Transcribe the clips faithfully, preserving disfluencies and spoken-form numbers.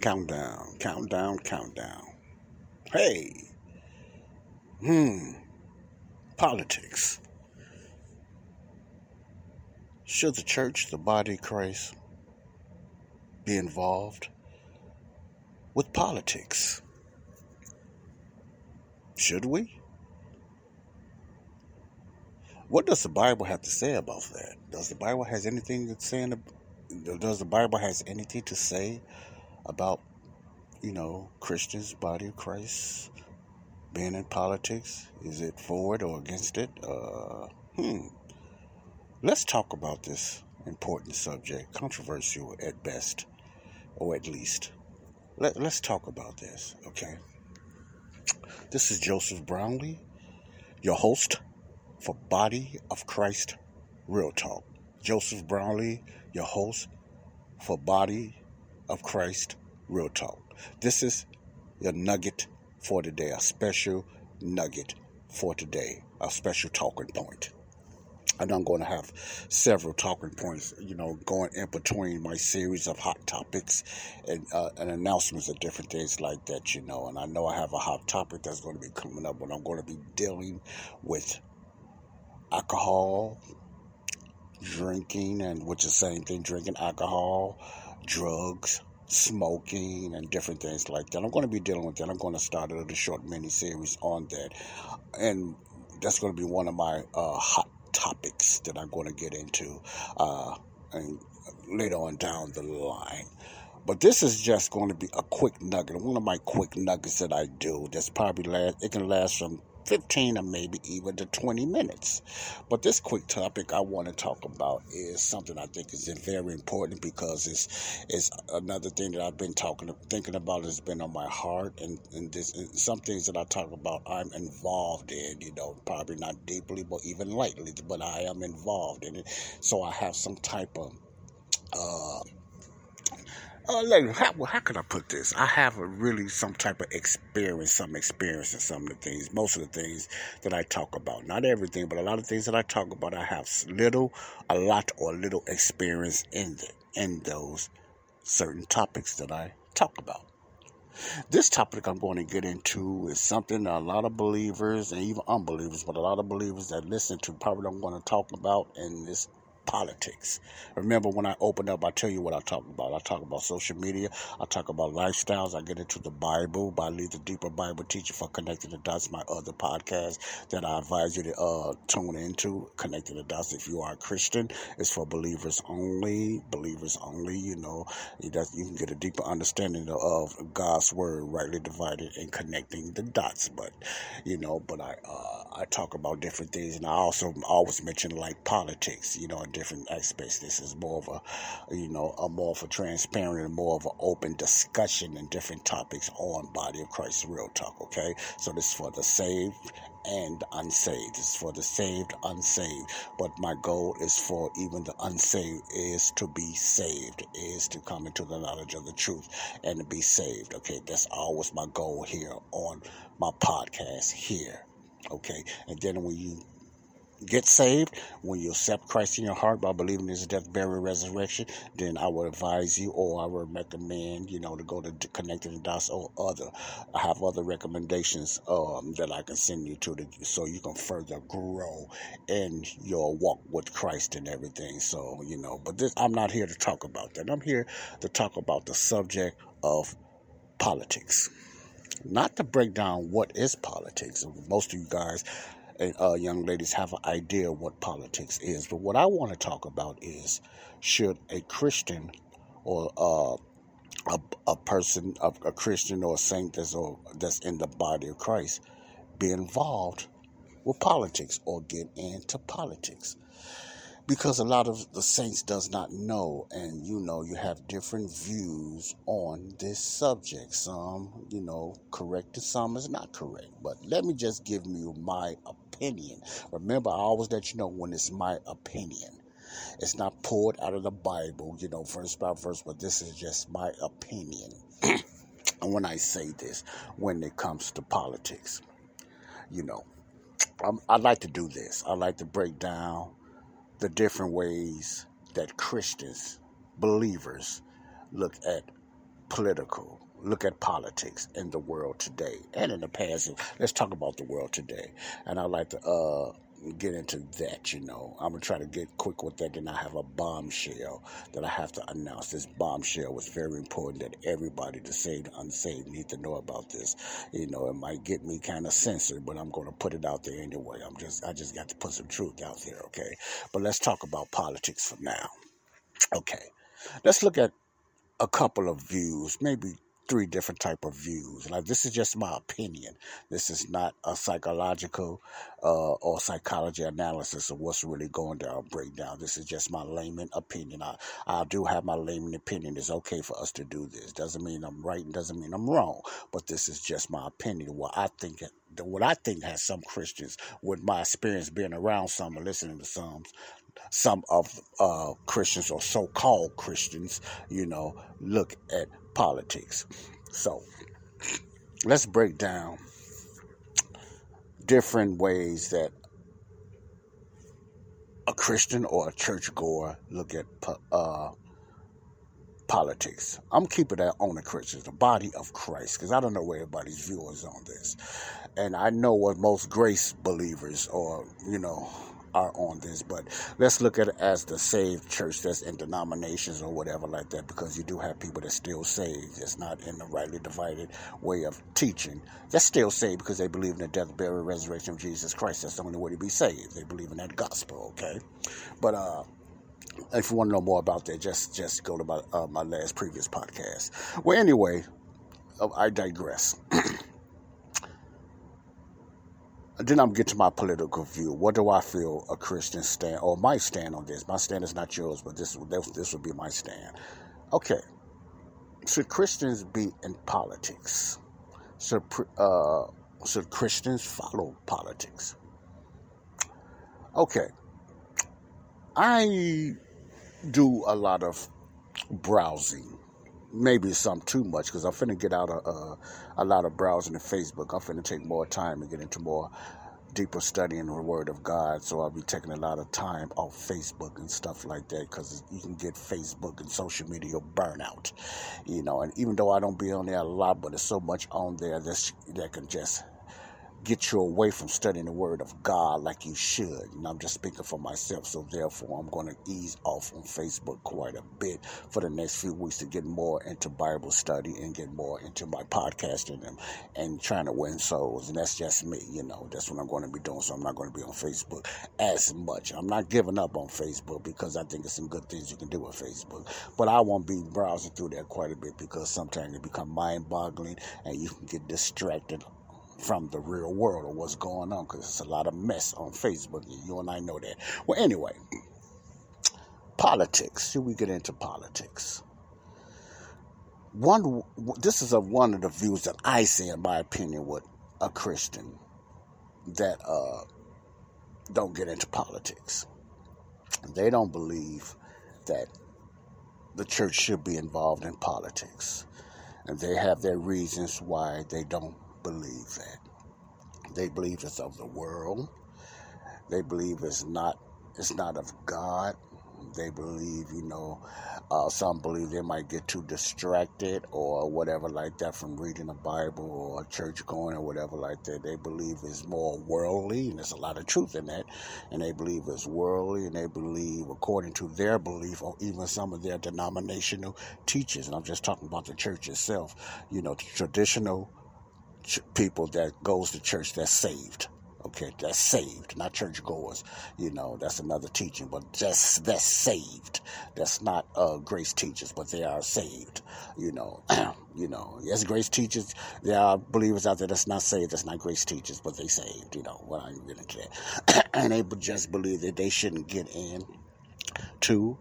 Countdown, countdown, countdown. Hey. Hmm. Politics. Should the church, the body of Christ, be involved with politics? Should we? What does the Bible have to say about that? Does the Bible has anything to say? Does the Bible has anything to say about, you know, Christians, body of Christ, being in politics? Is it for it or against it? Uh, hmm. Let's talk about this important subject, controversial at best, or at least. Let, let's talk about this, okay? This is Joseph Brownlee, your host for Body of Christ Real Talk. Joseph Brownlee, your host for Body of Christ Real Talk. This is your nugget for today, a special nugget for today, a special talking point. And I'm going to have several talking points, you know, going in between my series of hot topics and, uh, and announcements of different things like that, you know. And I know I have a hot topic that's going to be coming up when I'm going to be dealing with alcohol, drinking, and which is the same thing, drinking alcohol, drugs, smoking, and different things like that. I'm going to be dealing with that. I'm going to start a little short mini-series on that. And that's going to be one of my uh, hot topics that I'm going to get into uh, and later on down the line. But this is just going to be a quick nugget, one of my quick nuggets that I do. That's probably last, it can last from fifteen or maybe even to twenty minutes. But this quick topic I want to talk about is something I think is very important because it's it's another thing that I've been talking, thinking about, has been on my heart, and and, this, and some things that I talk about I'm involved in, you know, probably not deeply, but even lightly, but I am involved in it. So I have some type of, uh, Uh, like, how, how can I put this? I have a really some type of experience, some experience in some of the things, most of the things that I talk about. Not everything, but a lot of things that I talk about, I have little, a lot, or little experience in the, in those certain topics that I talk about. This topic I'm going to get into is something that a lot of believers, and even unbelievers, but a lot of believers that listen to probably don't want to talk about in this politics. Remember when I open up, I tell you what I talk about. I talk about social media. I talk about lifestyles. I get into the Bible. I lead the deeper Bible teacher for Connecting the Dots, my other podcast that I advise you to uh, tune into. Connecting the Dots, if you are a Christian, it's for believers only. Believers only, you know. You can get a deeper understanding of God's word, rightly divided, and connecting the dots. But, you know, but I, uh, I talk about different things, and I also always mention, like, politics, you know, different aspects. This is more of a, you know, a more of a transparent and more of an open discussion and different topics on Body of Christ Real Talk, okay? So this is for the saved and unsaved. This is for the saved, unsaved. But my goal is for even the unsaved is to be saved, is to come into the knowledge of the truth and to be saved, okay? That's always my goal here on my podcast here, okay? And then when you get saved, when you accept Christ in your heart by believing his death, burial, resurrection, then I would advise you, or I would recommend, you know, to go to Connecting the Dots or other. I have other recommendations um, that I can send you to, the, so you can further grow in your walk with Christ and everything. So, you know, but this, I'm not here to talk about that. I'm here to talk about the subject of politics. Not to break down what is politics. Most of you guys and uh, young ladies have an idea what politics is. But what I want to talk about is, should a Christian or uh, a, a person, a, a Christian or a saint that's, or, that's in the body of Christ, be involved with politics or get into politics. Because a lot of the saints does not know, and you know, you have different views on this subject. Some, you know, correct, some is not correct. But let me just give you my opinion. Remember, I always let you know when it's my opinion. It's not poured out of the Bible, you know, verse by verse, but this is just my opinion. And when I say this, when it comes to politics, you know, I'm, I like to do this. I like to break down the different ways that Christians, believers, look at political, look at politics in the world today and in the past. Let's talk about the world today. And I like to uh, get into that, you know. I'm going to try to get quick with that, and I have a bombshell that I have to announce. This bombshell was very important that everybody, the saved, unsaved, need to know about this. You know, it might get me kind of censored, but I'm going to put it out there anyway. I'm just, I just got to put some truth out there, okay? But let's talk about politics for now. Okay, let's look at a couple of views, maybe three different type of views. Like, this is just my opinion. This is not a psychological uh, or psychology analysis of what's really going down, breakdown. This is just my layman opinion. I, I do have my layman opinion. It's okay for us to do this. Doesn't mean I'm right and doesn't mean I'm wrong, but this is just my opinion. What I think, what I think has some Christians, with my experience being around some and listening to some, some of uh, Christians or so-called Christians, you know, look at politics. So let's break down different ways that a Christian or a churchgoer look at uh, politics. I'm keeping that on the Christians, the body of Christ, because I don't know where everybody's view is on this. And I know what most grace believers are, you know, are on this, but let's look at it as the saved church that's in denominations or whatever like that, because you do have people that's still saved, that's not in the rightly divided way of teaching, that's still saved because they believe in the death, burial, resurrection of Jesus Christ. That's the only way to be saved. They believe in that gospel, okay? But uh, if you want to know more about that, just just go to my, uh, my last previous podcast. Well, anyway, I digress. Then I'm get to my political view. What do I feel a Christian stand, or my stand on this? My stand is not yours, but this this would be my stand. Okay, should Christians be in politics? Should uh, should Christians follow politics? Okay, I do a lot of browsing. Maybe some too much, because I'm finna get out a, a, a lot of browsing on Facebook. I'm finna take more time and get into more deeper study in the Word of God, so I'll be taking a lot of time off Facebook and stuff like that, because you can get Facebook and social media burnout, you know. And even though I don't be on there a lot, but there's so much on there that's, that can just get you away from studying the Word of God like you should. And I'm just speaking for myself, so therefore I'm going to ease off on Facebook quite a bit for the next few weeks to get more into Bible study and get more into my podcasting and, and trying to win souls. And that's just me, you know. That's what I'm going to be doing, so I'm not going to be on Facebook as much. I'm not giving up on Facebook, because I think there's some good things you can do with Facebook, but I won't be browsing through there quite a bit, because sometimes it becomes mind-boggling and you can get distracted from the real world or what's going on, because it's a lot of mess on Facebook. You and I know that. Well, anyway, politics. Should we get into politics? One, this is a, one of the views that I see, in my opinion, with a Christian that uh, don't get into politics. They don't believe that the church should be involved in politics, and they have their reasons why they don't believe that. They believe it's of the world. They believe it's not it's not of God. They believe, you know, uh, some believe they might get too distracted or whatever like that from reading the Bible or church going or whatever like that. They believe it's more worldly, and there's a lot of truth in that. And they believe it's worldly, and they believe according to their belief or even some of their denominational teachers. And I'm just talking about the church itself, you know, the traditional people that goes to church that's saved, okay, that's saved, not churchgoers, you know, that's another teaching, but just that's saved, that's not uh, grace teachers, but they are saved, you know, you know. Yes, grace teachers. There are believers out there that's not saved, that's not grace teachers, but they saved, you know. What are you really care? And they just believe that they shouldn't get in to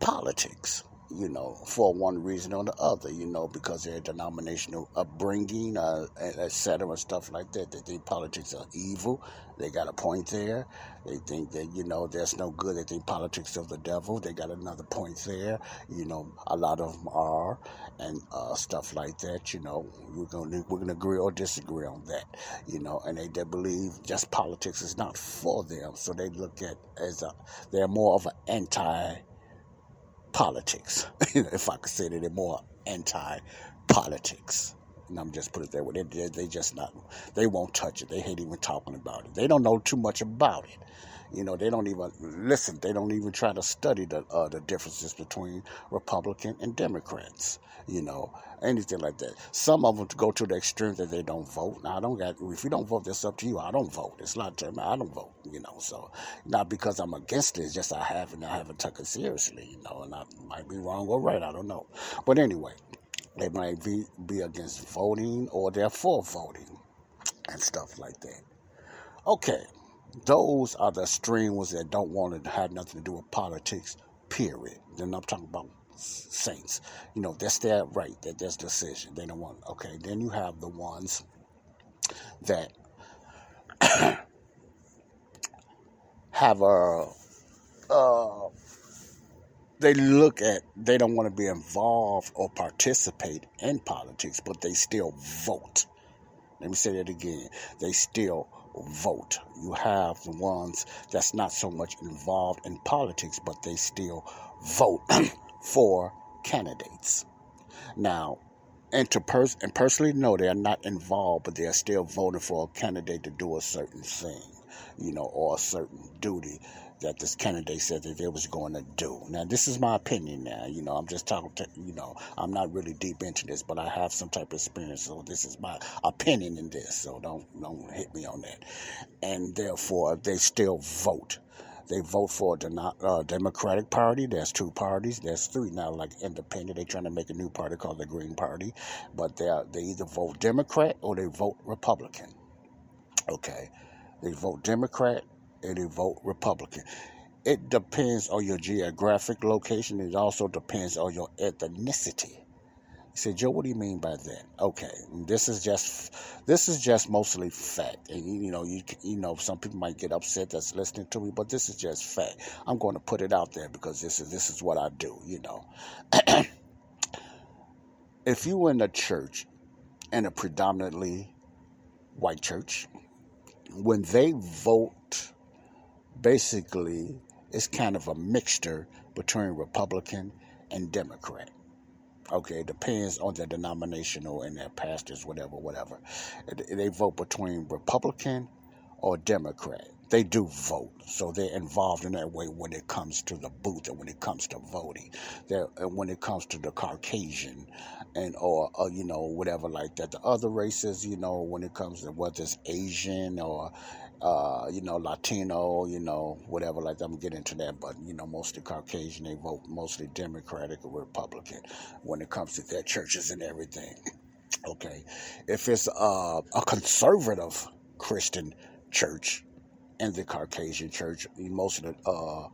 politics, you know, for one reason or the other, you know, because their denominational upbringing, uh, et cetera, stuff like that. They think politics are evil. They got a point there. They think that, you know, there's no good. They think politics of the devil. They got another point there. You know, a lot of them are, and uh, stuff like that, you know. We're gonna, we're gonna agree or disagree on that, you know. And they, they believe just politics is not for them. So they look at as a, they're more of an anti politics, if I could say that, they're more anti-politics, and I'm just put it that way. They, they just not, they won't touch it. They hate even talking about it. They don't know too much about it. You know, they don't even listen. They don't even try to study the uh, the differences between Republican and Democrats, you know, anything like that. Some of them go to the extreme that they don't vote. Now, I don't got, if you don't vote, that's up to you. I don't vote. It's not to me. I don't vote, you know, so not because I'm against it. It's just I haven't, I haven't taken it seriously, you know, and I might be wrong or right. I don't know. But anyway, they might be, be against voting, or they're for voting and stuff like that. Okay. Those are the extreme ones that don't want to have nothing to do with politics, period. Then I'm talking about saints. You know, that's their right, that that's their decision. They don't want, okay. Then you have the ones that have a, uh, they look at, they don't want to be involved or participate in politics, but they still vote. Let me say that again. They still vote. vote. You have the ones that's not so much involved in politics, but they still vote for candidates. Now, and to pers- and personally, no, they're not involved, but they're still voting for a candidate to do a certain thing, you know, or a certain duty that this candidate said that they was going to do. Now, this is my opinion now, you know, I'm just talking to, you know, I'm not really deep into this, but I have some type of experience, so this is my opinion in this, so don't don't hit me on that. And therefore, they still vote. They vote for a de- uh, Democratic Party. There's two parties. There's three now, like independent. They're trying to make a new party called the Green Party, but they they either vote Democrat or they vote Republican, okay? They vote Democrat, and they vote Republican. It depends on your geographic location. It also depends on your ethnicity. You say, Joe, what do you mean by that? Okay, this is just this is just mostly fact, and you, you know, you you know, some people might get upset that's listening to me, but this is just fact. I'm going to put it out there because this is this is what I do. You know, if you were in a church, in a predominantly white church, when they vote, basically, it's kind of a mixture between Republican and Democrat. Okay, it depends on their denominational and their pastors, whatever, whatever. They vote between Republican or Democrat. They do vote, so they're involved in that way when it comes to the booth and when it comes to voting. They're, and when it comes to the Caucasian and or, or, you know, whatever like that. The other races, you know, when it comes to whether it's Asian or, uh, you know, Latino, you know, whatever like that. I'm getting into that, but, you know, mostly Caucasian, they vote mostly Democratic or Republican when it comes to their churches and everything. Okay. If it's uh, a conservative Christian church, and the Caucasian church, most of the, uh,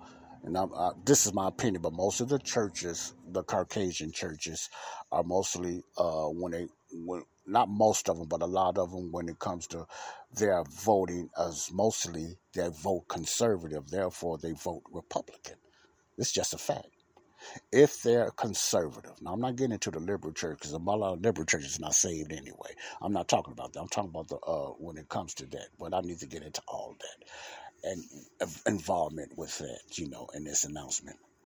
and I'm, I, this is my opinion, but most of the churches, the Caucasian churches, are mostly uh, when they, when, not most of them, but a lot of them, when it comes to their voting, as mostly they vote conservative, therefore they vote Republican. It's just a fact. If they're conservative. Now, I'm not getting into the liberal church because a lot of liberal churches is not saved anyway. I'm not talking about that. I'm talking about the uh, when it comes to that. But I need to get into all that and uh, involvement with that, you know, in this announcement.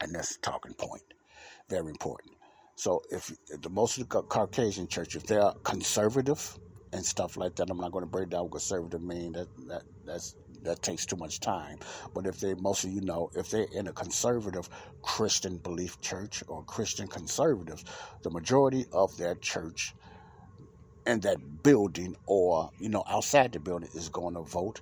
And that's the talking point. Very important. So if, if the most of the Caucasian church, if they're conservative and stuff like that, I'm not going to break down what conservative means. That, that, that's... That takes too much time. But if they, most of you know, if they're in a conservative Christian belief church or Christian conservatives, the majority of their church in that building or, you know, outside the building is going to vote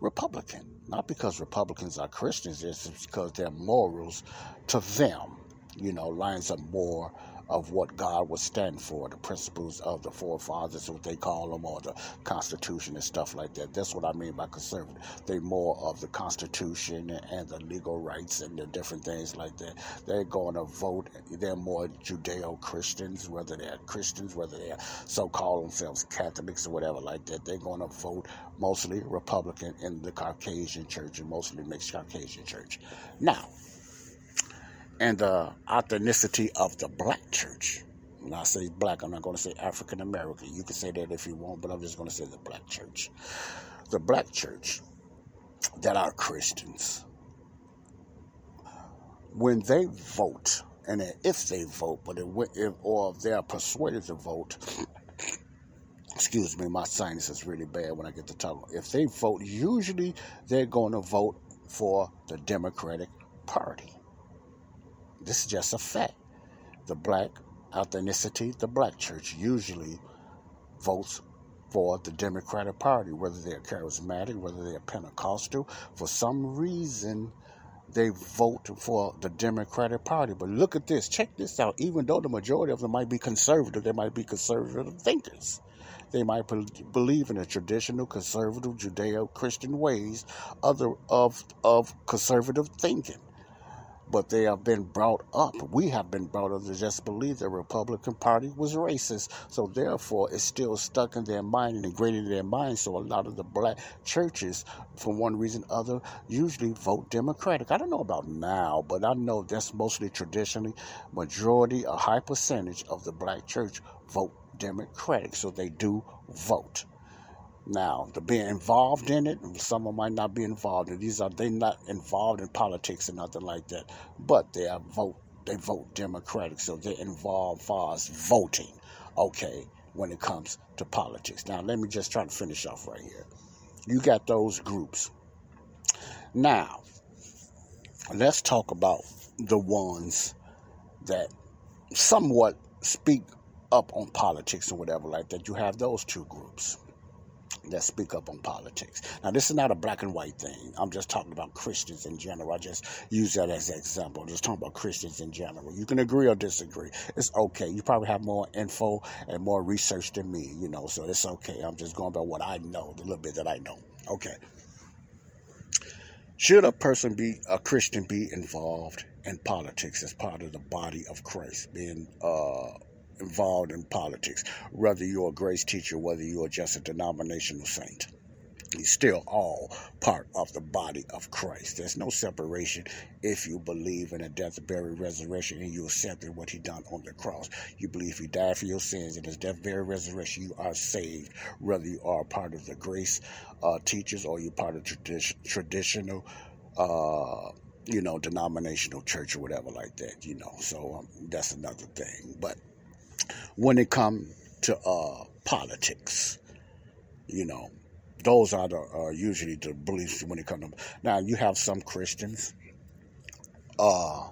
Republican. Not because Republicans are Christians, it's because their morals to them, you know, lines up more of what God would stand for, the principles of the forefathers, what they call them, or the Constitution and stuff like that. That's what I mean by conservative. They're more of the Constitution and the legal rights and the different things like that. They're going to vote. They're more Judeo-Christians, whether they're Christians, whether they're so-called themselves Catholics or whatever like that. They're going to vote mostly Republican in the Caucasian church and mostly mixed Caucasian church. Now, and the authenticity of the black church. When I say black, I'm not going to say African American. You can say that if you want, but I'm just going to say the black church. The black church that are Christians, when they vote, and if they vote, but if, or if they are persuaded to vote, excuse me, my sinus is really bad when I get to talk. If they vote, usually they're going to vote for the Democratic Party. This is just a fact. The black ethnicity, the black church usually votes for the Democratic Party, whether they're charismatic, whether they're Pentecostal. For some reason, they vote for the Democratic Party. But look at this. Check this out. Even though the majority of them might be conservative, they might be conservative thinkers. They might believe in the traditional conservative Judeo-Christian ways other of, of conservative thinking. But they have been brought up. We have been brought up to just believe the Republican Party was racist. So therefore, it's still stuck in their mind and ingrained in their mind. So a lot of the black churches, for one reason or other, usually vote Democratic. I don't know about now, but I know that's mostly traditionally majority, a high percentage of the black church vote Democratic. So they do vote. Now, to be involved in it, some of them might not be involved in it. These are they not involved in politics or nothing like that, but they are vote they vote Democratic, so they're involved as far as voting. Okay, when it comes to politics. Now, let me just try to finish off right here. You got those groups. Now, let's talk about the ones that somewhat speak up on politics or whatever like that. You have those two groups that speak up on politics. Now, this is not a black and white thing. I'm just talking about Christians in general. I just use that as an example. I'm just talking about Christians in general. You can agree or disagree. It's okay. You probably have more info and more research than me, you know, so it's okay. I'm just going by what I know, the little bit that I know. Okay. Should a person be, a Christian be involved in politics as part of the body of Christ, being, uh, involved in politics, whether you're a grace teacher, whether you're just a denominational saint? You're still all part of the body of Christ. There's no separation if you believe in a death, burial, resurrection, and you accepted what he done on the cross. You believe he died for your sins, and his death, burial, resurrection, you are saved, whether you are part of the grace uh, teachers or you're part of tradi- traditional uh you know, denominational church or whatever like that, you know. So um, that's another thing. But when it comes to uh, politics, you know, those are the, uh, usually the beliefs when it comes to. Now, you have some Christians uh,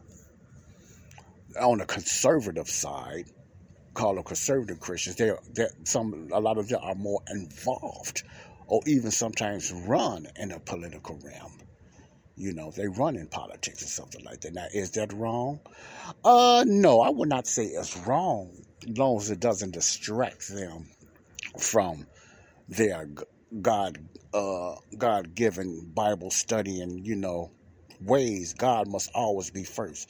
on the conservative side, called them conservative Christians. They, they're, some, a lot of them are more involved or even sometimes run in a political realm. You know, they run in politics or something like that. Now, is that wrong? Uh, no, I would not say it's wrong, as long as it doesn't distract them from their God, uh, God-given Bible study and, you know, ways. God must always be first.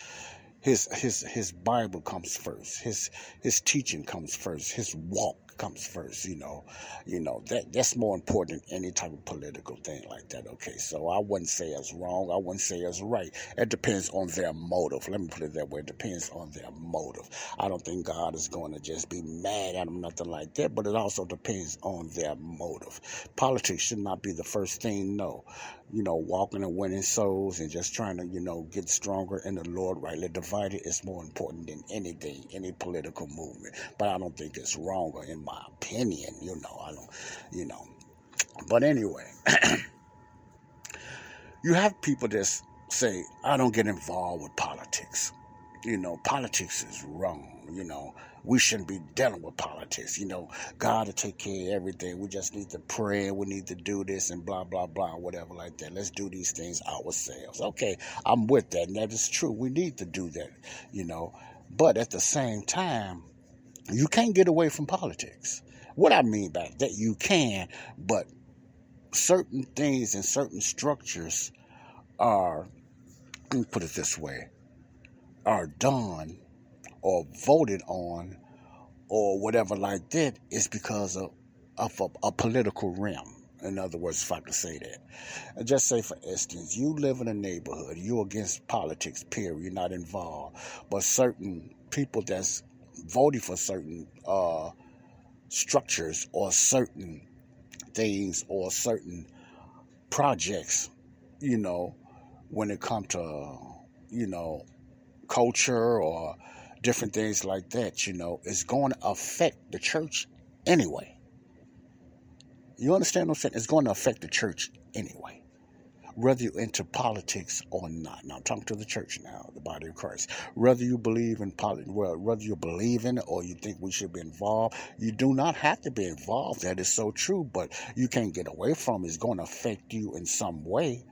His his his Bible comes first. His his teaching comes first. His walk comes first. You know, you know that that's more important than any type of political thing like that. Okay, so I wouldn't say it's wrong. I wouldn't say it's right. It depends on their motive. Let me put it that way. It depends on their motive. I don't think God is going to just be mad at them, nothing like that. But it also depends on their motive. Politics should not be the first thing. No, you know, walking and winning souls and just trying to you know get stronger in the Lord. Right, let the divided is more important than anything, any political movement. But I don't think it's wrong, or in my opinion, you know, I don't, you know. But anyway, you have people that say, I don't get involved with politics. You know, politics is wrong, you know. We shouldn't be dealing with politics, you know. God will take care of everything. We just need to pray. We need to do this and blah, blah, blah, whatever like that. Let's do these things ourselves. Okay, I'm with that, and that is true. We need to do that, you know. But at the same time, you can't get away from politics. What I mean by that, you can, but certain things and certain structures are, let me put it this way, are done or voted on or whatever like that is because of, of a, a political realm. In other words, if I could say that. Just say, for instance, you live in a neighborhood. You're against politics, period. You're not involved. But certain people that's voting for certain uh, structures or certain things or certain projects, you know, when it comes to, you know, culture or different things like that, you know, is going to affect the church anyway. You understand what I'm saying? It's going to affect the church anyway, whether you're into politics or not. Now, I'm talking to the church now, the body of Christ. Whether you believe in politics, well, whether you believe in it or you think we should be involved, you do not have to be involved. That is so true, but you can't get away from it. It's going to affect you in some way.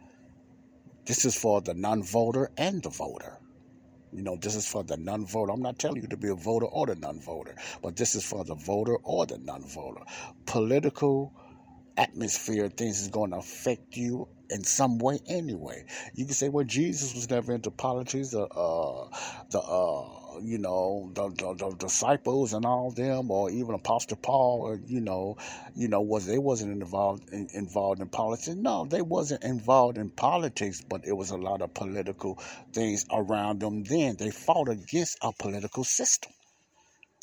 This is for the non-voter and the voter. You know, this is for the non-voter. I'm not telling you to be a voter or the non-voter, but this is for the voter or the non-voter. Political atmosphere, things is going to affect you in some way anyway. You can say, well, Jesus was never into politics. The, uh, the uh, you know, the, the, the disciples and all them, or even Apostle Paul, or, you know, you know, was they wasn't involved in, involved in politics? No, they wasn't involved in politics, but it was a lot of political things around them. Then they fought against a political system.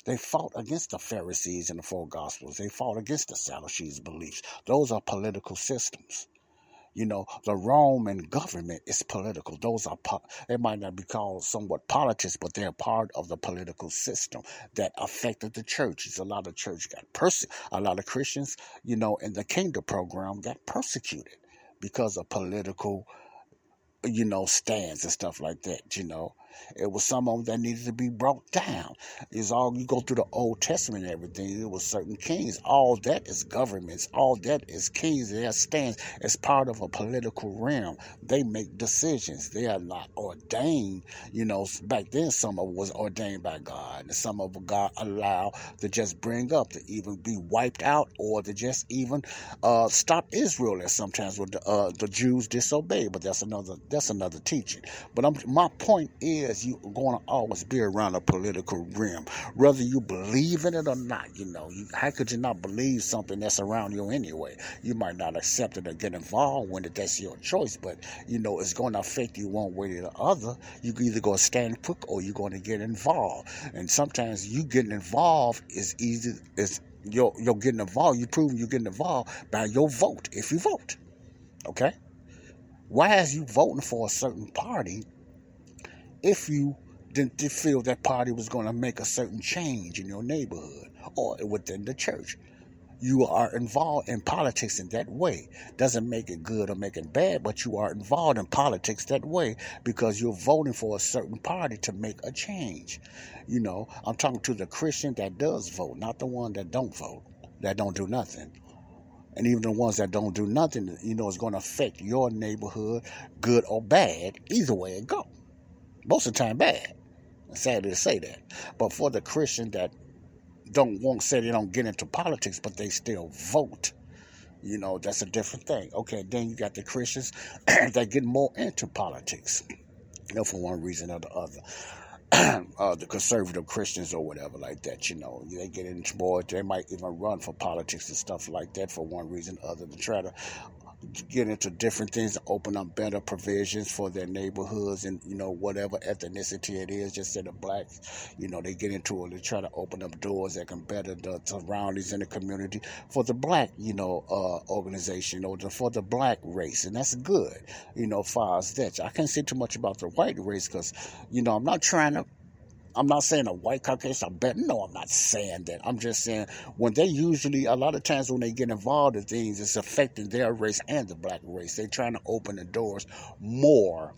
They fought against the Pharisees and the four Gospels. They fought against the Sadducees' beliefs. Those are political systems. You know, the Roman government is political. Those are, po- they might not be called somewhat politics, but they're part of the political system that affected the churches. A lot of church got perse- a lot of Christians, you know, in the Kingdom program got persecuted because of political, you know, stands and stuff like that, you know. It was some of them that needed to be brought down. It's all, you go through the Old Testament and everything, it was certain kings. All that is governments. All that is kings. Their stands as part of a political realm. They make decisions. They are not ordained. You know, back then some of it was ordained by God. And some of God allowed to just bring up, to even be wiped out or to just even uh, stop Israel as sometimes with the, uh, the Jews disobeyed. But that's another, that's another teaching. But I'm, my point is, you're going to always be around a political realm, whether you believe in it or not. You know, you, how could you not believe something that's around you anyway? You might not accept it or get involved when it, that's your choice, but you know it's going to affect you one way or the other. You either going to stand quick or you're going to get involved, and sometimes you getting involved is easy. It's you're, you're getting involved. You prove you're getting involved by your vote if you vote. Okay, why is you voting for a certain party? If you didn't feel that party was going to make a certain change in your neighborhood or within the church, you are involved in politics in that way. Doesn't make it good or make it bad, but you are involved in politics that way because you're voting for a certain party to make a change. You know, I'm talking to the Christian that does vote, not the one that don't vote, that don't do nothing. And even the ones that don't do nothing, you know, it's going to affect your neighborhood, good or bad, either way it goes. Most of the time bad. It's sad to say that. But for the Christian that don't want to say they don't get into politics, but they still vote, you know, that's a different thing. Okay, then you got the Christians that get more into politics, you know, for one reason or the other. uh, the conservative Christians or whatever like that, you know. They get into more, they might even run for politics and stuff like that for one reason or other, to try to get into different things, to open up better provisions for their neighborhoods and, you know, whatever ethnicity it is, just in the blacks, you know, they get into it to try to open up doors that can better the surroundings in the community for the black, you know, uh, organization or the, for the black race. And that's good, you know, far as that. I can't say too much about the white race because, you know, I'm not trying to, I'm not saying a white Caucasian, I'm betting. No, I'm not saying that. I'm just saying when they usually, a lot of times when they get involved in things, it's affecting their race and the black race. They're trying to open the doors more,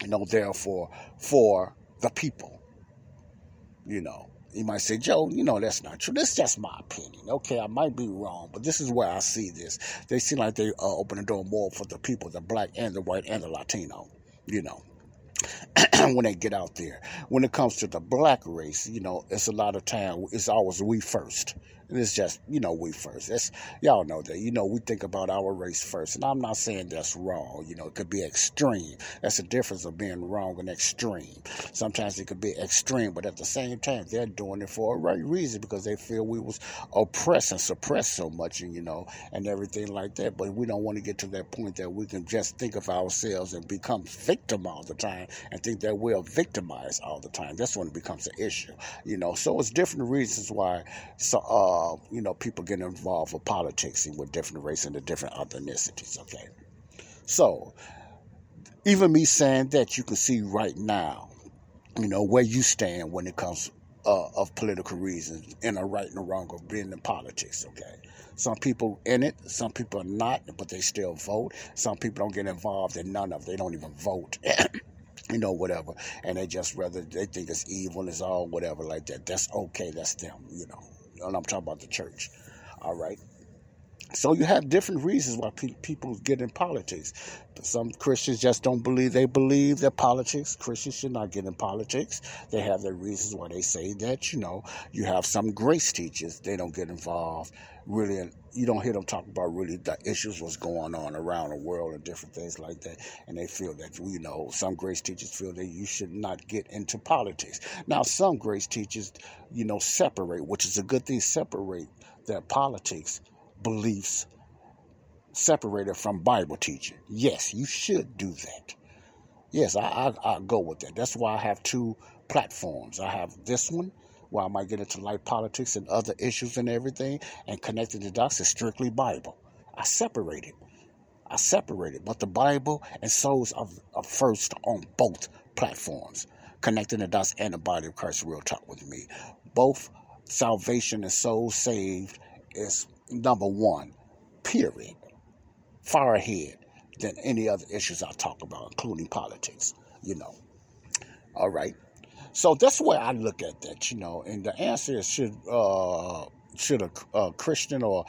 you know, therefore, for the people, you know. You might say, Joe, you know, that's not true. That's just my opinion. Okay, I might be wrong, but this is where I see this. They seem like they uh, open the door more for the people, the black and the white and the Latino, you know. When they get out there, when it comes to the black race, you know, it's a lot of time. It's always we first. And it's just, you know, we first. That's, y'all know that. You know, we think about our race first. And I'm not saying that's wrong. You know, it could be extreme. That's the difference of being wrong and extreme. Sometimes it could be extreme, but at the same time, they're doing it for a right reason because they feel we was oppressed and suppressed so much, and you know, and everything like that. But we don't want to get to that point that we can just think of ourselves and become victim all the time and think that we're victimized all the time. That's when it becomes an issue, you know. So it's different reasons why, so, uh, Uh, you know, people get involved with politics and with different races and the different ethnicities, okay? So, even me saying that, you can see right now, you know, where you stand when it comes uh, of political reasons and a right and a wrong of being in politics, okay? Some people in it, some people are not, but they still vote. Some people don't get involved in none of it. They don't even vote. You know, whatever, and they just rather, they think it's evil, it's all whatever like that. That's okay, that's them, you know. And I'm talking about the church, all right? So you have different reasons why pe- people get in politics. Some Christians just don't believe. They believe that politics, Christians should not get in politics. They have their reasons why they say that, you know. You have some grace teachers. They don't get involved. Really, in, you don't hear them talk about really the issues, what's going on around the world and different things like that. And they feel that, you know, some grace teachers feel that you should not get into politics. Now, some grace teachers, you know, separate, which is a good thing, separate their politics beliefs separated from Bible teaching. Yes, you should do that. Yes, I, I, I go with that. That's why I have two platforms. I have this one, where I might get into light politics and other issues and everything, and Connecting the Dots is strictly Bible. I separate it. I separate it. But the Bible and souls are, are first on both platforms, Connecting the Dots and the Body of Christ Real Talk with me. Both salvation and soul saved is number one, period, far ahead than any other issues I talk about, including politics, you know. All right. So that's where I look at that, you know, and the answer is should uh, should a, a Christian or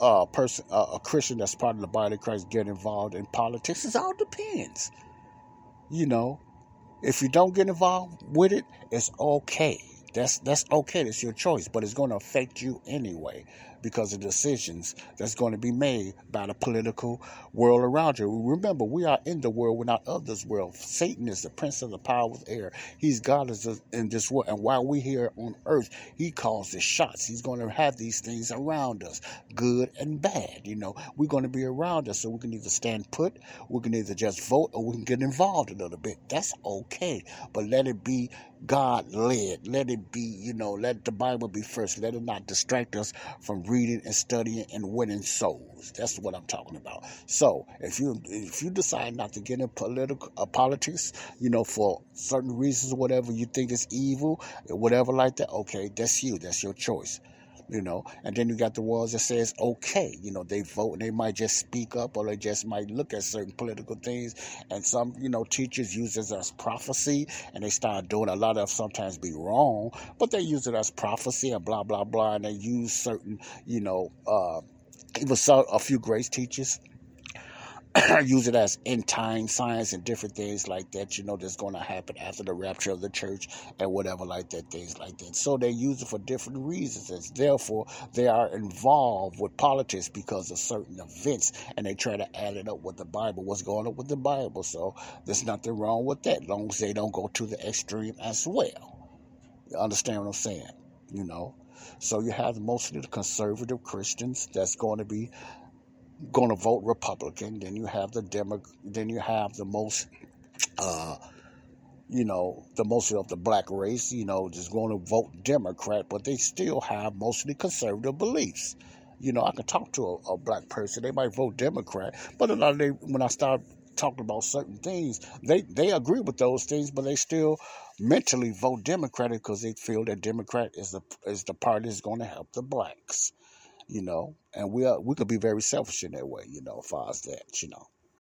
a person, a Christian that's part of the Body of Christ get involved in politics? It all depends, you know. If you don't get involved with it, it's okay. That's that's okay. That's your choice, but it's going to affect you anyway because of decisions that's going to be made by the political world around you. Remember, we are in the world. We're not of this world. Satan is the prince of the power of the air. He's God is in this world. And while we're here on earth, he calls the shots. He's going to have these things around us, good and bad. You know, we're going to be around us, so we can either stand put, we can either just vote, or we can get involved a little bit. That's okay, but let it be God-led. Let it be, you know, let the Bible be first. Let it not distract us from reading and studying and winning souls. That's what I'm talking about. So if you if you decide not to get in political uh, politics, you know, for certain reasons, whatever you think is evil, whatever like that, okay, that's you. That's your choice. You know, and then you got the ones that says, okay, you know, they vote and they might just speak up or they just might look at certain political things. And some, you know, teachers use it as prophecy and they start doing a lot of sometimes be wrong, but they use it as prophecy and blah, blah, blah. And they use certain, you know, uh, even saw a few grace teachers use it as end time science and different things like that, you know, that's going to happen after the rapture of the church and whatever like that, things like that. So they use it for different reasons, and therefore they are involved with politics because of certain events, and they try to add it up with the Bible, what's going on with the Bible. So there's nothing wrong with that, as long as they don't go to the extreme as well. You understand what I'm saying? You know, so you have mostly the conservative Christians that's going to be going to vote Republican. Then you have the Demo- Then you have the most, uh, you know, the most of the black race, you know, just going to vote Democrat, but they still have mostly conservative beliefs. You know, I can talk to a, a black person; they might vote Democrat, but a lot of they, when I start talking about certain things, they they agree with those things, but they still mentally vote Democratic because they feel that Democrat is the is the party that's going to help the blacks. You know, and we are, we could be very selfish in that way, you know, as far as that, you know.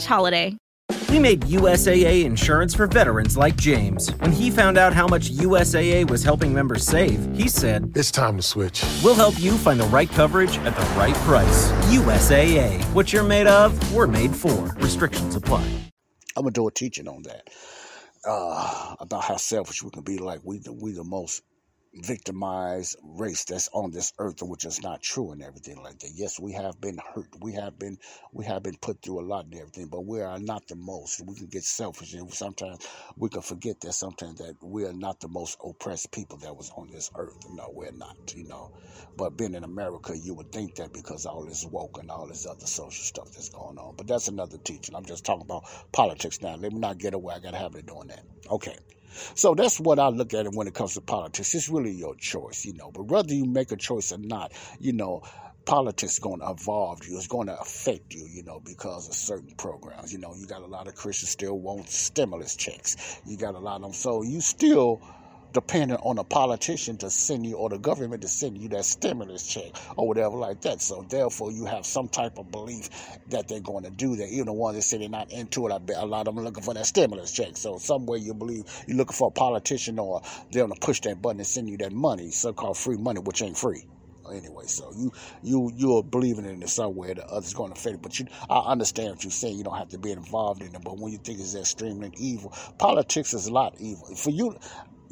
holiday. We made U S A A insurance for veterans like James. When he found out how much U S A A was helping members save, he said, "It's time to switch. We'll help you find the right coverage at the right price. U S A A. What you're made of, we're made for." Restrictions apply. I'm going to do a teaching on that. Uh, about how selfish we can be. Like, we we the most victimized race that's on this earth, which is not true and everything like that. Yes, we have been hurt. We have been we have been put through a lot and everything, but we are not the most. We can get selfish, and sometimes we can forget that sometimes that we are not the most oppressed people that was on this earth. No, we're not, you know. But being in America, you would think that because all this woke and all this other social stuff that's going on. But that's another teaching. I'm just talking about politics now. Let me not get away. I got a habit of doing that. Okay. So that's what I look at it when it comes to politics. It's really your choice, you know. But whether you make a choice or not, you know, politics is going to evolve you. It's going to affect you, you know, because of certain programs. You know, you got a lot of Christians still want stimulus checks. You got a lot of them. So you still depending on a politician to send you or the government to send you that stimulus check or whatever like that. So therefore you have some type of belief that they're going to do that. Even the ones that say they're not into it, I bet a lot of them are looking for that stimulus check. So somewhere you believe you're looking for a politician or they're going to push that button and send you that money, so-called free money, which ain't free. Anyway, so you you you're believing in it somewhere, the other's going to affect it. But you, I understand what you're saying. You don't have to be involved in it. But when you think it's extremely evil, politics is a lot evil. For you,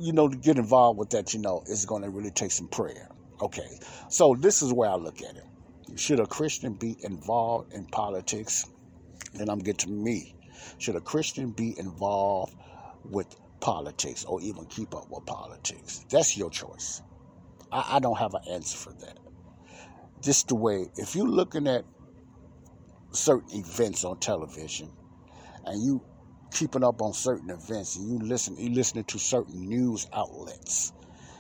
you know, to get involved with that, you know, it's going to really take some prayer. Okay, so this is where I look at it. Should a Christian be involved in politics? Then I'm getting to me. Should a Christian be involved with politics or even keep up with politics? That's your choice. I, I don't have an answer for that. This the way, if you're looking at certain events on television and you keeping up on certain events, and you listen, you listening to certain news outlets,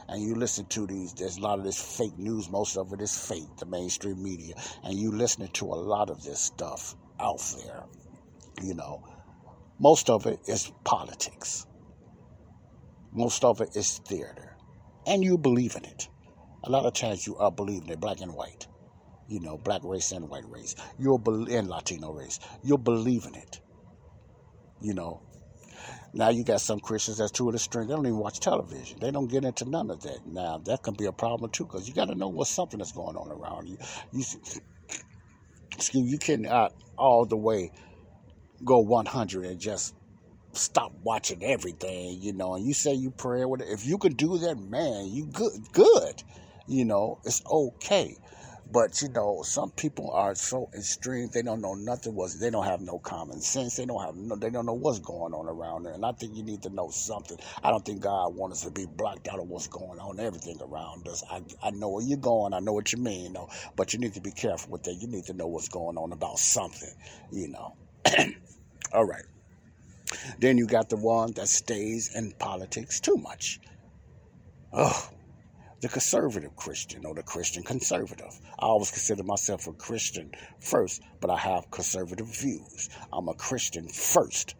and you listen to these. There's a lot of this fake news. Most of it is fake, the mainstream media, and you listening to a lot of this stuff out there. You know, most of it is politics. Most of it is theater, and you believe in it. A lot of times, you are believing it, black and white. You know, black race and white race. You're be- and Latino race. You're believing it. You know, now you got some Christians that's two of the string. They don't even watch television. They don't get into none of that. Now, that can be a problem, too, because you got to know what's something that's going on around you. You, excuse me, you cannot all the way go one hundred and just stop watching everything, you know, and you say you pray. If you could do that, man, you good, good. You know, it's okay. But, you know, some people are so extreme, they don't know nothing. Was They don't have no common sense. They don't have no, they don't know what's going on around there. And I think you need to know something. I don't think God wants us to be blocked out of what's going on, everything around us. I, I know where you're going. I know what you mean, though. But you need to be careful with that. You need to know what's going on about something, you know. All right. Then you got the one that stays in politics too much. Oh. the conservative Christian or the Christian conservative. I always consider myself a Christian first, but I have conservative views. I'm a Christian first,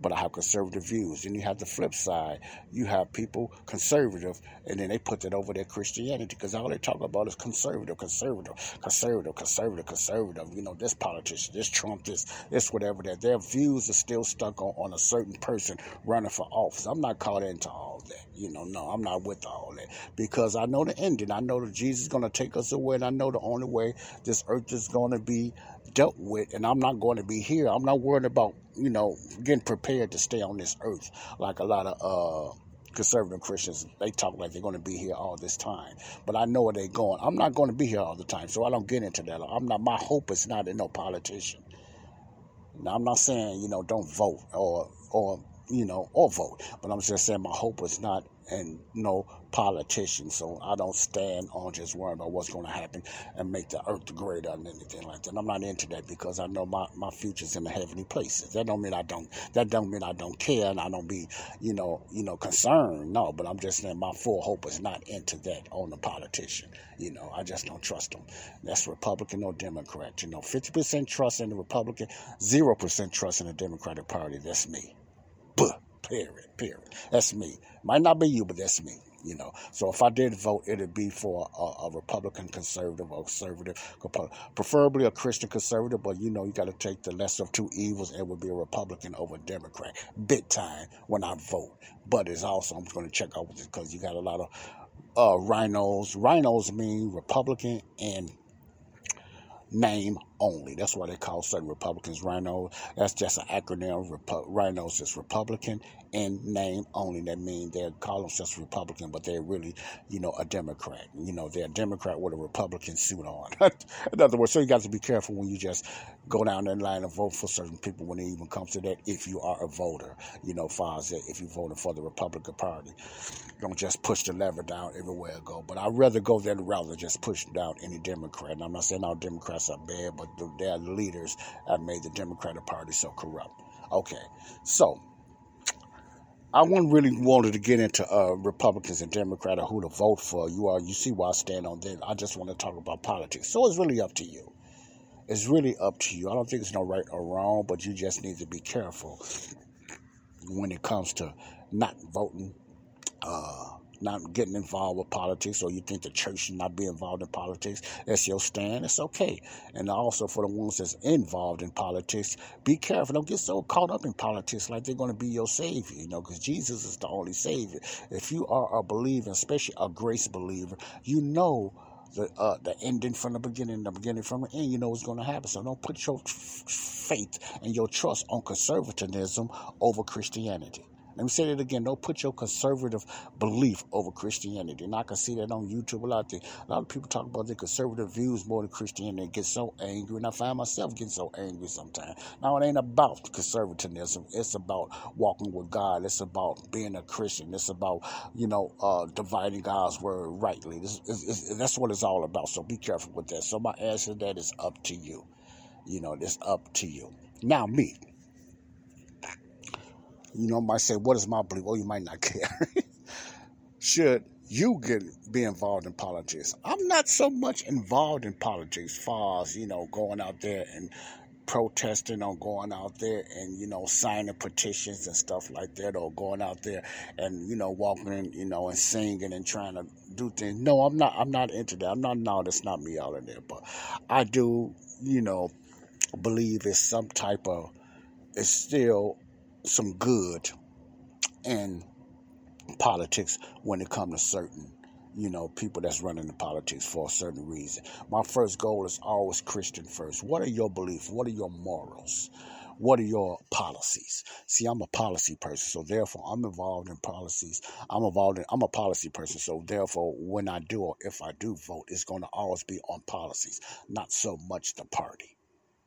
but I have conservative views. And you have the flip side. You have people conservative, and then they put that over their Christianity because all they talk about is conservative, conservative, conservative, conservative, conservative. You know, this politician, this Trump, this, this whatever, that their views are still stuck on, on a certain person running for office. I'm not caught into all that. You know, no, I'm not with all that because I know the ending. I know that Jesus is going to take us away, and I know the only way this earth is going to be dealt with, and I'm not going to be here. I'm not worried about, you know, getting prepared to stay on this earth like a lot of uh, conservative Christians. They talk like they're going to be here all this time, but I know where they're going. I'm not going to be here all the time, so I don't get into that. I'm not. My hope is not in no politician. Now, I'm not saying, you know, don't vote or or you know or vote, but I'm just saying my hope is not in no politician. So I don't stand on just worrying about what's going to happen and make the earth greater and anything like that. I'm not into that because I know my, my future's in the heavenly places. That don't mean I don't, that don't mean I don't care and I don't be, you know, you know, concerned. No, but I'm just saying my full hope is not into that on the politician. You know, I just don't trust them. That's Republican or Democrat. You know, fifty percent trust in the Republican, zero percent trust in the Democratic Party. That's me. But period, period. That's me. Might not be you, but that's me. You know, so if I did vote, it'd be for a, a Republican conservative or conservative, preferably a Christian conservative. But, you know, you got to take the lesser of two evils. It would be a Republican over a Democrat big time when I vote. But it's also, I'm going to check out with it because you got a lot of uh, RINOs. RINOs mean Republican and name only. That's why they call certain Republicans RINOs. That's just an acronym. Repu- RINOs is Republican in name only. That means they call themselves Republican, but they're really, you know, a Democrat. You know, they're a Democrat with a Republican suit on. In other words, so you got to be careful when you just go down that line and vote for certain people when it even comes to that. If you are a voter, you know, far as that, if you voted for the Republican Party, don't just push the lever down everywhere I go. But I'd rather go there rather than just push down any Democrat. And I'm not saying all Democrats are bad, but their leaders have made the Democratic Party so corrupt. Okay, so I wasn't really wanted to get into uh, Republicans and Democrats or who to vote for. You are, you see where I stand on that. I just want to talk about politics. So it's really up to you. It's really up to you. I don't think it's no right or wrong, but you just need to be careful when it comes to not voting, uh, not getting involved with politics, or you think the church should not be involved in politics. That's your stand. It's okay. And also for the ones that's involved in politics, be careful. Don't get so caught up in politics like they're going to be your savior, you know, because Jesus is the only savior. If you are a believer, especially a grace believer, you know the uh, the ending from the beginning, the beginning from the end, you know what's going to happen. So don't put your faith and your trust on conservatism over Christianity. Let me say that again. Don't put your conservative belief over Christianity. And I can see that on YouTube a lot. There, a lot of people talk about their conservative views more than Christianity and get so angry. And I find myself getting so angry sometimes. Now, it ain't about conservatism. It's about walking with God. It's about being a Christian. It's about, you know, uh, dividing God's word rightly. This, it's, it's, that's what it's all about. So be careful with that. So my answer to that is up to you. You know, it's up to you. Now, me. You know, might say, what is my belief? Oh, you might not care. Should you get be involved in politics? I'm not so much involved in politics as far as, you know, going out there and protesting or going out there and, you know, signing petitions and stuff like that, or going out there and, you know, walking, you know, and singing and trying to do things. No, I'm not. I'm not into that. I'm not. No, that's not me all in there. But I do, you know, believe it's some type of, it's still some good in politics when it comes to certain, you know, people that's running the politics for a certain reason. My first goal is always Christian first. What are your beliefs? What are your morals? What are your policies? See, I'm a policy person, so therefore I'm involved in policies. I'm involved in, I'm a policy person, so therefore when I do or if I do vote, it's going to always be on policies, not so much the party.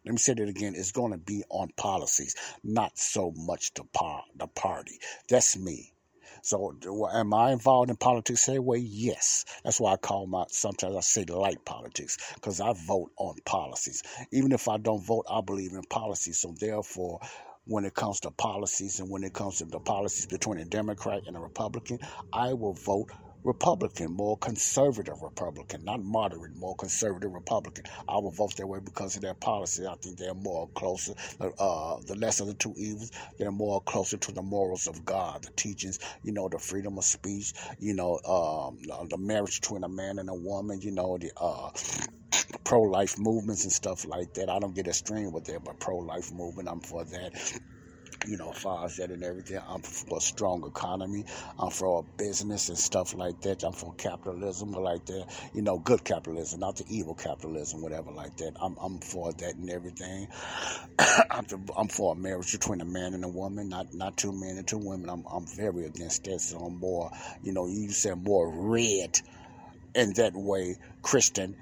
Let me say that again. It's going to be on policies, not so much the, par- the party. That's me. So am I involved in politics anyway? Yes. That's why I call my, sometimes I say light politics, because I vote on policies. Even if I don't vote, I believe in policies. So therefore, when it comes to policies and when it comes to the policies between a Democrat and a Republican, I will vote Republican, more conservative Republican, not moderate, more conservative Republican. I will vote that way because of their policy. I think they're more closer, uh, the lesser of the two evils. They're more closer to the morals of God, the teachings, you know, the freedom of speech, you know, um, the marriage between a man and a woman, you know, the uh, pro-life movements and stuff like that. I don't get extreme with that, but pro-life movement, I'm for that. You know, as far as that and everything, I'm for a strong economy. I'm for a business and stuff like that. I'm for capitalism like that. You know, good capitalism, not the evil capitalism, whatever like that. I'm I'm for that and everything. I'm, to, I'm for a marriage between a man and a woman, not not two men and two women. I'm I'm very against that. So I'm more, you know, you said more red in that way, Christian.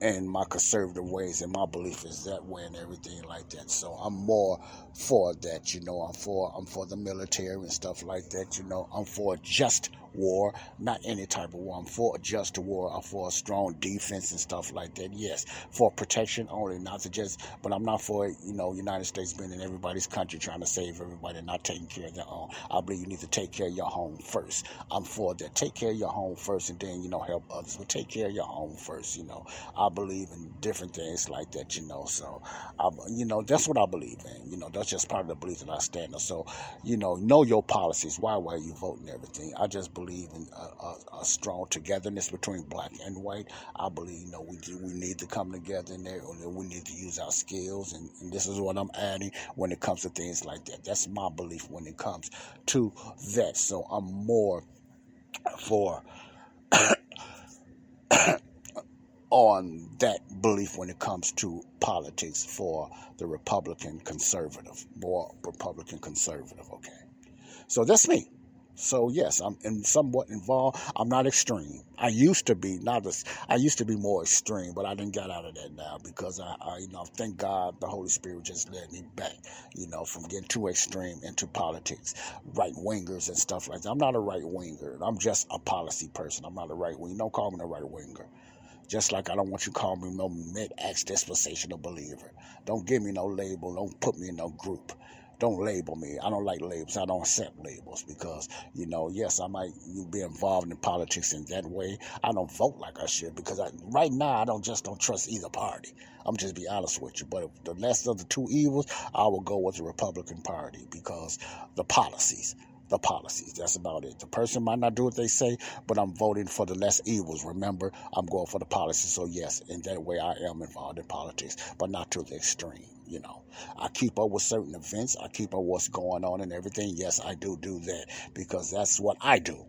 And my conservative ways and my belief is that way and everything like that. So I'm more for that, you know. I'm for I'm for the military and stuff like that, you know. I'm for a just war, not any type of war. I'm for a just war. I'm for a strong defense and stuff like that. Yes, for protection only, not to just. But I'm not for, you know, United States being in everybody's country trying to save everybody and not taking care of their own. I believe you need to take care of your home first. I'm for that. Take care of your home first, and then, you know, help others. But take care of your home first, you know. I I believe in different things like that, you know. So, I, you know, that's what I believe in. You know, that's just part of the belief that I stand on. So, you know, know your policies. Why, why you vote and everything? I just believe in a, a, a strong togetherness between black and white. I believe, you know, we do, we need to come together and we need to use our skills. And, and this is what I'm adding when it comes to things like that. That's my belief when it comes to that. So I'm more for... on that belief when it comes to politics for the Republican conservative, more Republican conservative, okay? So that's me. So yes, I'm in somewhat involved. I'm not extreme. I used to be not as I used to be more extreme, but I didn't get out of that now because I, I, you know, thank God the Holy Spirit just led me back, you know, from getting too extreme into politics, right wingers and stuff like that. I'm not a right winger. I'm just a policy person. I'm not a right winger. Don't call me a right winger. Just like I don't want you to call me no mid-ax dispensational believer. Don't give me no label. Don't put me in no group. Don't label me. I don't like labels. I don't accept labels because, you know, yes, I might be involved in politics in that way. I don't vote like I should because I, right now I don't just don't trust either party. I'm just be honest with you. But if the lesser of the two evils, I will go with the Republican Party because the policies. The policies. That's about it. The person might not do what they say, but I'm voting for the less evils. Remember, I'm going for the policy. So yes, in that way, I am involved in politics, but not to the extreme. You know, I keep up with certain events. I keep up with what's going on and everything. Yes, I do do that because that's what I do.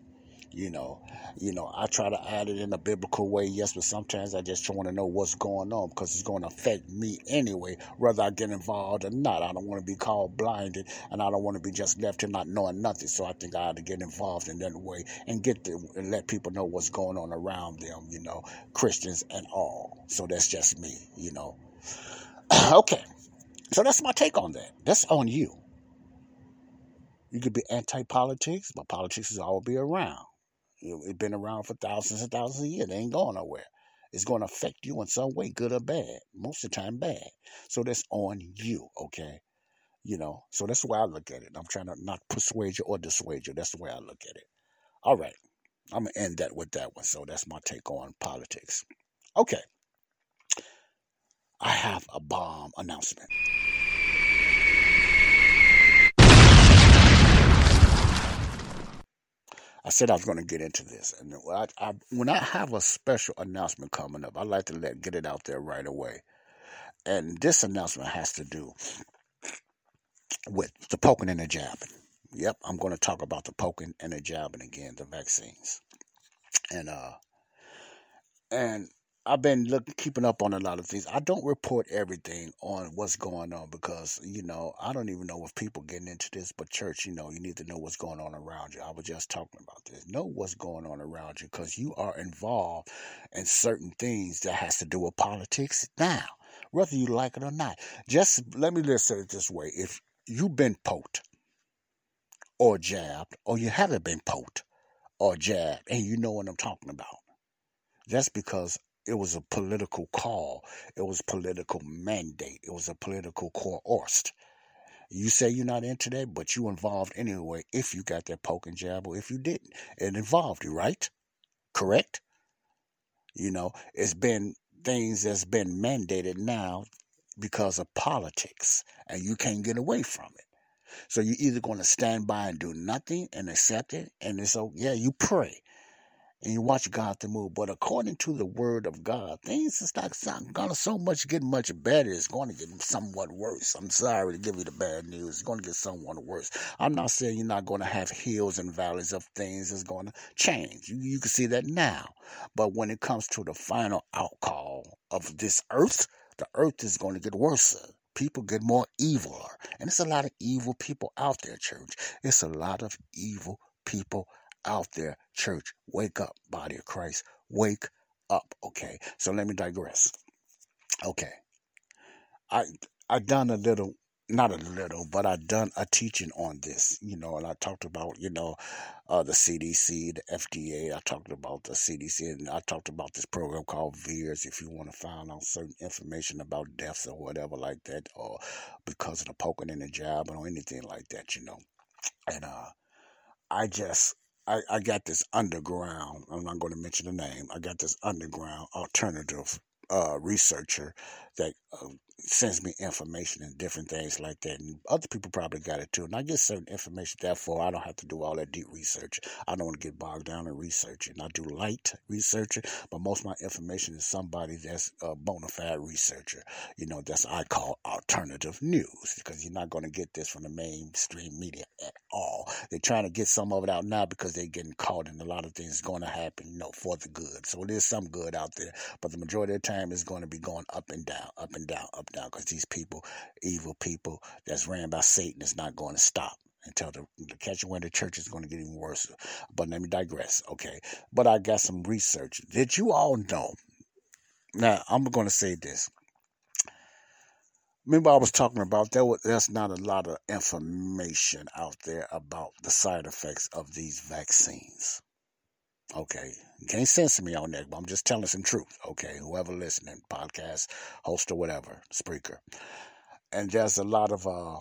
You know, you know, I try to add it in a biblical way, yes, but sometimes I just want to know what's going on because it's going to affect me anyway, whether I get involved or not. I don't want to be called blinded, and I don't want to be just left here not knowing nothing. So I think I ought to get involved in that way and get there and let people know what's going on around them, you know, Christians and all. So that's just me, you know. Okay, so that's my take on that. That's on you. You could be anti-politics, but politics will always be around. It's been around for thousands and thousands of years. They ain't going nowhere. It's going to affect you in some way, good or bad. Most of the time, bad. So that's on you, okay? You know, so that's the way I look at it. I'm trying to not persuade you or dissuade you. That's the way I look at it. All right. I'm going to end that with that one. So that's my take on politics. Okay. I have a bomb announcement. I said I was going to get into this, and I, I, when I have a special announcement coming up, I like to let get it out there right away. And this announcement has to do with the poking and the jabbing. Yep, I'm going to talk about the poking and the jabbing again, the vaccines, and uh, and I've been looking, keeping up on a lot of things. I don't report everything on what's going on because, you know, I don't even know if people getting into this, but church, you know, you need to know what's going on around you. I was just talking about this. Know what's going on around you because you are involved in certain things that has to do with politics now, whether you like it or not. Just let me just say it this way. If you've been poked or jabbed or you haven't been poked or jabbed and you know what I'm talking about, that's because it was a political call. It was a political mandate. It was a political coerced. You say you're not into that, but you involved anyway if you got that poke and jab or if you didn't. It involved you, right? correct? You know, it's been things that's been mandated now because of politics, and you can't get away from it. So you're either going to stand by and do nothing and accept it, and so, yeah, you pray and you watch God to move. But according to the word of God, things is not, not going to so much get much better. It's going to get somewhat worse. I'm sorry to give you the bad news. It's going to get somewhat worse. I'm not saying you're not going to have hills and valleys of things. It's going to change. You, you can see that now. But when it comes to the final outcome of this earth, the earth is going to get worse. People get more evil. And it's a lot of evil people out there, church. It's a lot of evil people out there, church. Wake up, body of Christ. Wake up, okay? So let me digress. Okay. I I done a little, not a little, but I done a teaching on this, you know, and I talked about, you know, uh, the C D C, the F D A. I talked about the C D C, and I talked about this program called VAERS. If you want to find out certain information about deaths or whatever like that, or because of the poking in the job or anything like that, you know. And uh, I just, I, I got this underground, I'm not going to mention the name, I got this underground alternative uh, researcher that uh, sends me information and different things like that. And other people probably got it too. And I get certain information, therefore I don't have to do all that deep research. I don't want to get bogged down in researching. I do light researching, but most of my information is somebody that's a bona fide researcher. You know, that's what I call alternative news, because you're not going to get this from the mainstream media at all. They're trying to get some of it out now because they're getting caught in a lot of things going to happen, you know, for the good. So there's some good out there, but the majority of the time it's going to be going up and down, up and down, up down, because these people, evil people that's ran by Satan, is not going to stop until the, the catching wind of the church is going to get even worse. But let me digress, okay? But I got some research. Did you all know? Now, I'm going to say this. Remember I was talking about there was, there's not a lot of information out there about the side effects of these vaccines. Okay, you can't censor me on that, but I'm just telling some truth. Okay, whoever listening, podcast host or whatever, speaker. And there's a lot of uh,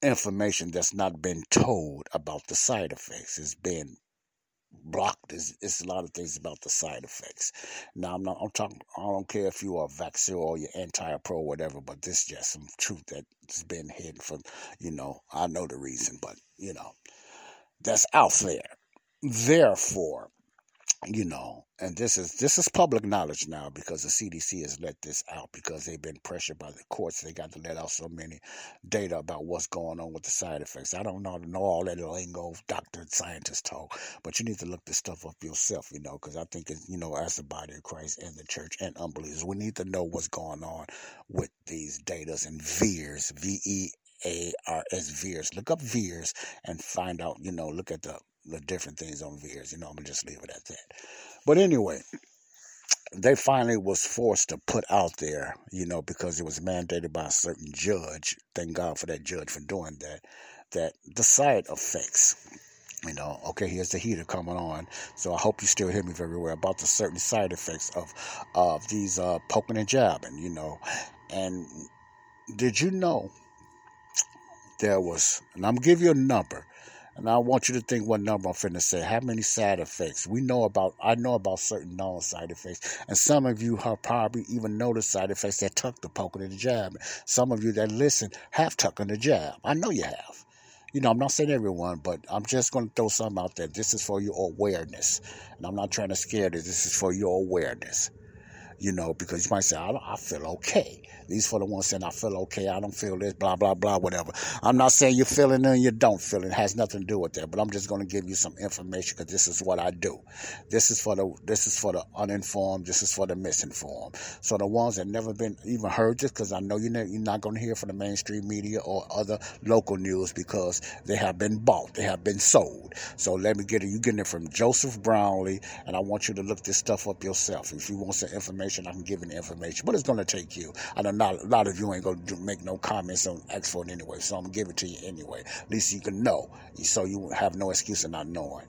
information that's not been told about the side effects. It's been blocked. It's, it's a lot of things about the side effects. Now, I'm not, I'm talking, I don't care if you are a vaccine or you're anti-pro or whatever, but this is just some truth that's been hidden from, you know, I know the reason, but, you know, that's out there. Therefore, you know, and this is this is public knowledge now, because the C D C has let this out, because they've been pressured by the courts. They got to let out so many data about what's going on with the side effects. I don't know, know all that lingo, doctor, scientist talk, but you need to look this stuff up yourself, you know, because I think, it's, you know, as the body of Christ and the church and unbelievers, we need to know what's going on with these data and VAERS, V E A R S, VAERS. Look up VAERS and find out, you know, look at the the different things on VAERS. You know, I'm going to just leave it at that. But anyway, they finally was forced to put out there, you know, because it was mandated by a certain judge. Thank God for that judge for doing that, that the side effects, you know, okay, here's the heater coming on. So I hope you still hear me very well about the certain side effects of, of these uh, poking and jabbing, you know. And did you know there was, and I'm going to give you a number, and I want you to think what number I'm finna say. How many side effects? We know about, I know about certain known side effects. And some of you have probably even know the side effects that tuck the poking and the jab. Some of you that listen have tucking the jab. I know you have. You know, I'm not saying everyone, but I'm just going to throw some out there. This is for your awareness. And I'm not trying to scare this. This is for your awareness. You know, because you might say, I, I feel okay. These for the ones saying, I feel okay, I don't feel this, blah, blah, blah, whatever. I'm not saying you're feeling it and you don't feel it. It has nothing to do with that. But I'm just going to give you some information, because this is what I do. This is for the this is for the uninformed. This is for the misinformed. So the ones that never been even heard this, because I know you're not, you're not going to hear from the mainstream media or other local news, because they have been bought. They have been sold. So let me get it. You're getting it from Joseph Brownlee, and I want you to look this stuff up yourself. If you want some information, I can give you the information, but it's going to take you. I know not, a lot of you ain't going to make no comments on ask for it anyway, so I'm going to give it to you anyway. At least you can know, so you have no excuse of not knowing.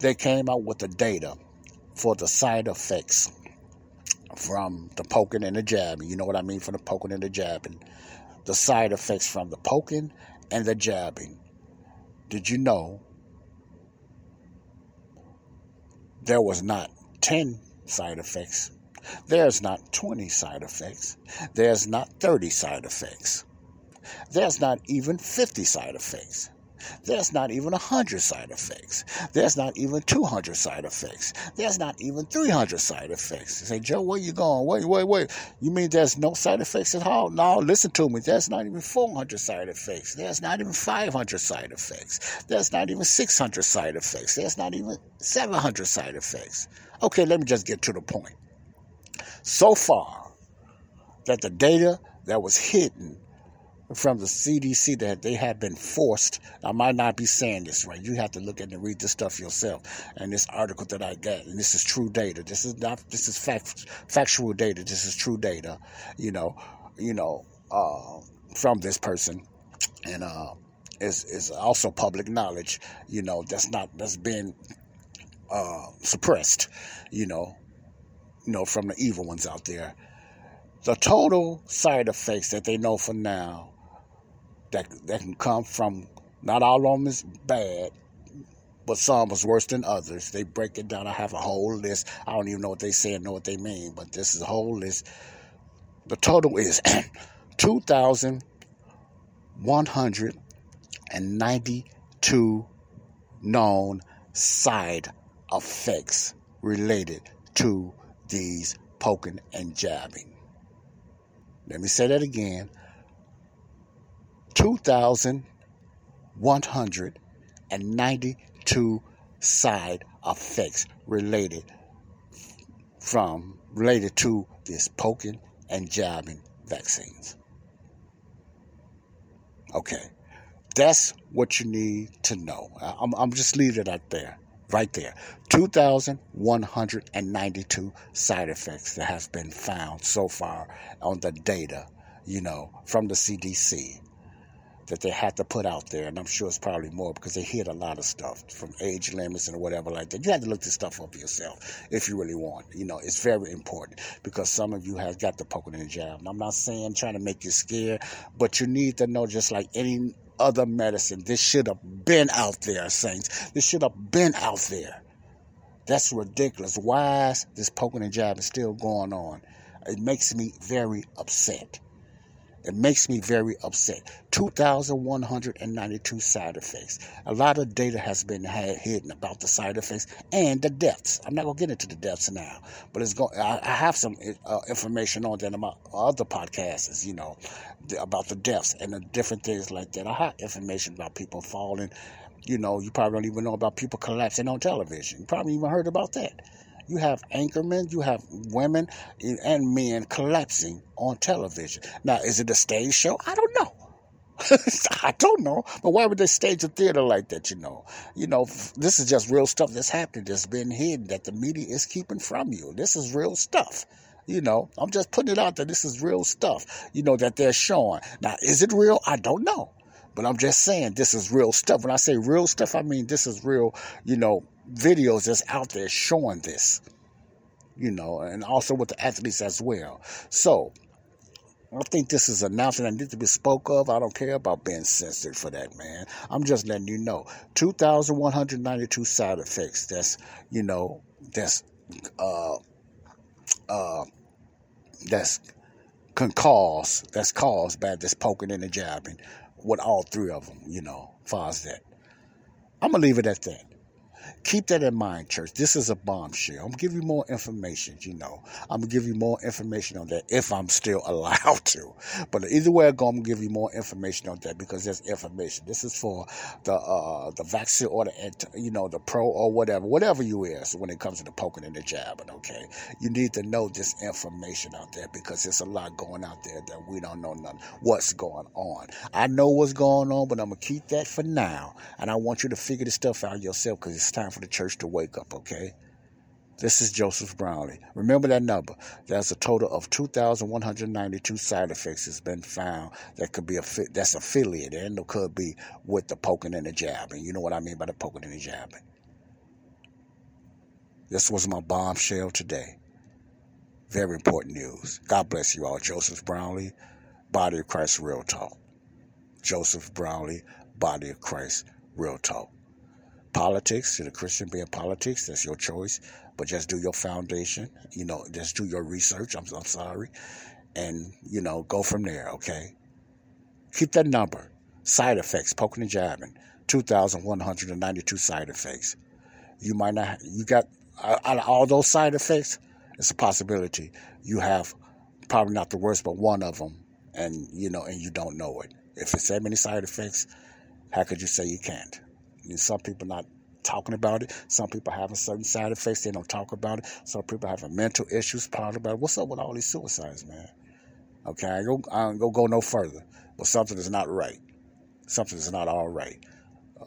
They came out with the data for the side effects from the poking and the jabbing. You know what I mean, from the poking and the jabbing. The side effects from the poking and the jabbing. Did you know There was not ten side effects. There's not twenty side effects. There's not thirty side effects. There's not even fifty side effects. There's not even one hundred side effects. There's not even two hundred side effects. There's not even three hundred side effects. You say, Joe, where you going? Wait, wait, wait. You mean there's no side effects at all? No, listen to me. There's not even four hundred side effects. There's not even five hundred side effects. There's not even six hundred side effects. There's not even seven hundred side effects. Okay, let me just get to the point. So far, that the data that was hidden from the C D C that they have been forced. I might not be saying this right. You have to look at and read this stuff yourself. And this article that I got, and this is true data. This is not. This is fact, factual data. This is true data. You know, you know, uh, from this person, and uh, is is also public knowledge. You know, that's not that's been uh, suppressed. You know, you know, from the evil ones out there. The total side effects that they know for now. That, that can come from, not all of them is bad, but some was worse than others. They break it down. I have a whole list. I don't even know what they say and know what they mean, but this is a whole list. The total is two thousand one hundred ninety-two known side effects related to these poking and jabbing. Let me say that again. two thousand one hundred ninety-two side effects related from related to this poking and jabbing vaccines. Okay, that's what you need to know. I'm I'm just leaving it out there, right there. two thousand one hundred ninety-two side effects that have been found so far on the data, you know, from the C D C. That they had to put out there, and I'm sure it's probably more because they hid a lot of stuff from age limits and whatever like that. You have to look this stuff up yourself if you really want. You know, it's very important because some of you have got the poking and jab. And I'm not saying trying to make you scared, but you need to know just like any other medicine, this should have been out there, saints. This should have been out there. That's ridiculous. Why is this poking and jab is still going on? It makes me very upset. It makes me very upset. two thousand one hundred ninety-two side effects. A lot of data has been had hidden about the side effects and the deaths. I'm not going to get into the deaths now, but it's going. I, I have some uh, information on that in my other podcasts, you know, the, about the deaths and the different things like that. I have information about people falling. You know, you probably don't even know about people collapsing on television. You probably even heard about that. You have anchormen, you have women and men collapsing on television. Now, is it a stage show? I don't know. I don't know. But why would they stage a theater like that, you know? You know, this is just real stuff that's happening, that's been hidden, that the media is keeping from you. This is real stuff. You know, I'm just putting it out there. This is real stuff, you know, that they're showing. Now, is it real? I don't know. But I'm just saying this is real stuff. When I say real stuff, I mean this is real, you know, videos that's out there showing this, you know, and also with the athletes as well. So I think this is an announcement that needs to be spoke of. I don't care about being censored for that, man. I'm just letting you know. two thousand one hundred ninety-two side effects that's, you know, that's, uh, uh, that's can cause, that's caused by this poking and the jabbing with all three of them, you know, as far as that. I'm going to leave it at that. Keep that in mind, church. This is a bombshell. I'm going to give you more information, you know. I'm going to give you more information on that if I'm still allowed to. But either way I go, I'm going to give you more information on that because there's information. This is for the uh, the vaccine or the, you know, the pro or whatever, whatever you is when it comes to the poking and the jabbing, okay? You need to know this information out there because there's a lot going out there that we don't know nothing. What's going on. I know what's going on, but I'm going to keep that for now. And I want you to figure this stuff out yourself because it's time for the church to wake up, okay? This is Joseph Brownlee. Remember that number. There's a total of two thousand one hundred ninety-two side effects that's been found that could be a affi- that's affiliated and could be with the poking and the jabbing. You know what I mean by the poking and the jabbing. This was my bombshell today. Very important news. God bless you all. Joseph Brownlee, Body of Christ Real Talk. Joseph Brownlee, Body of Christ Real Talk. politics, to the Christian being politics, that's your choice. But just do your foundation, you know, just do your research. I'm, I'm sorry. And, you know, go from there, okay? Keep that number. Side effects, poking and jabbing, two thousand one hundred ninety-two side effects. You might not, you got, out of all those side effects, it's a possibility. You have probably not the worst, but one of them, and, you know, and you don't know it. If it's that many side effects, how could you say you can't? And some people not talking about it. Some people having certain side effects. They don't talk about it. Some people having mental issues, part about it. What's up with all these suicides, man? Okay, I go, I don't go, go no further. But something is not right. Something is not all right.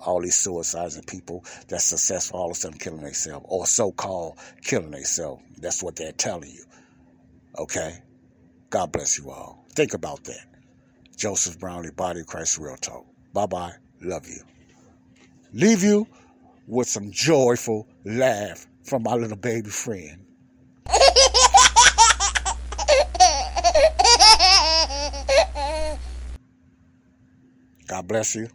All these suicides and people that's successful all of a sudden killing themselves, or so-called killing themselves. That's what they're telling you. Okay? God bless you all. Think about that. Joseph Brownlee, Body of Christ Real Talk. Bye-bye. Love you. Leave you with some joyful laugh from my little baby friend. God bless you.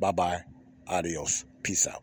Bye-bye. Adios. Peace out.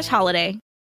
holiday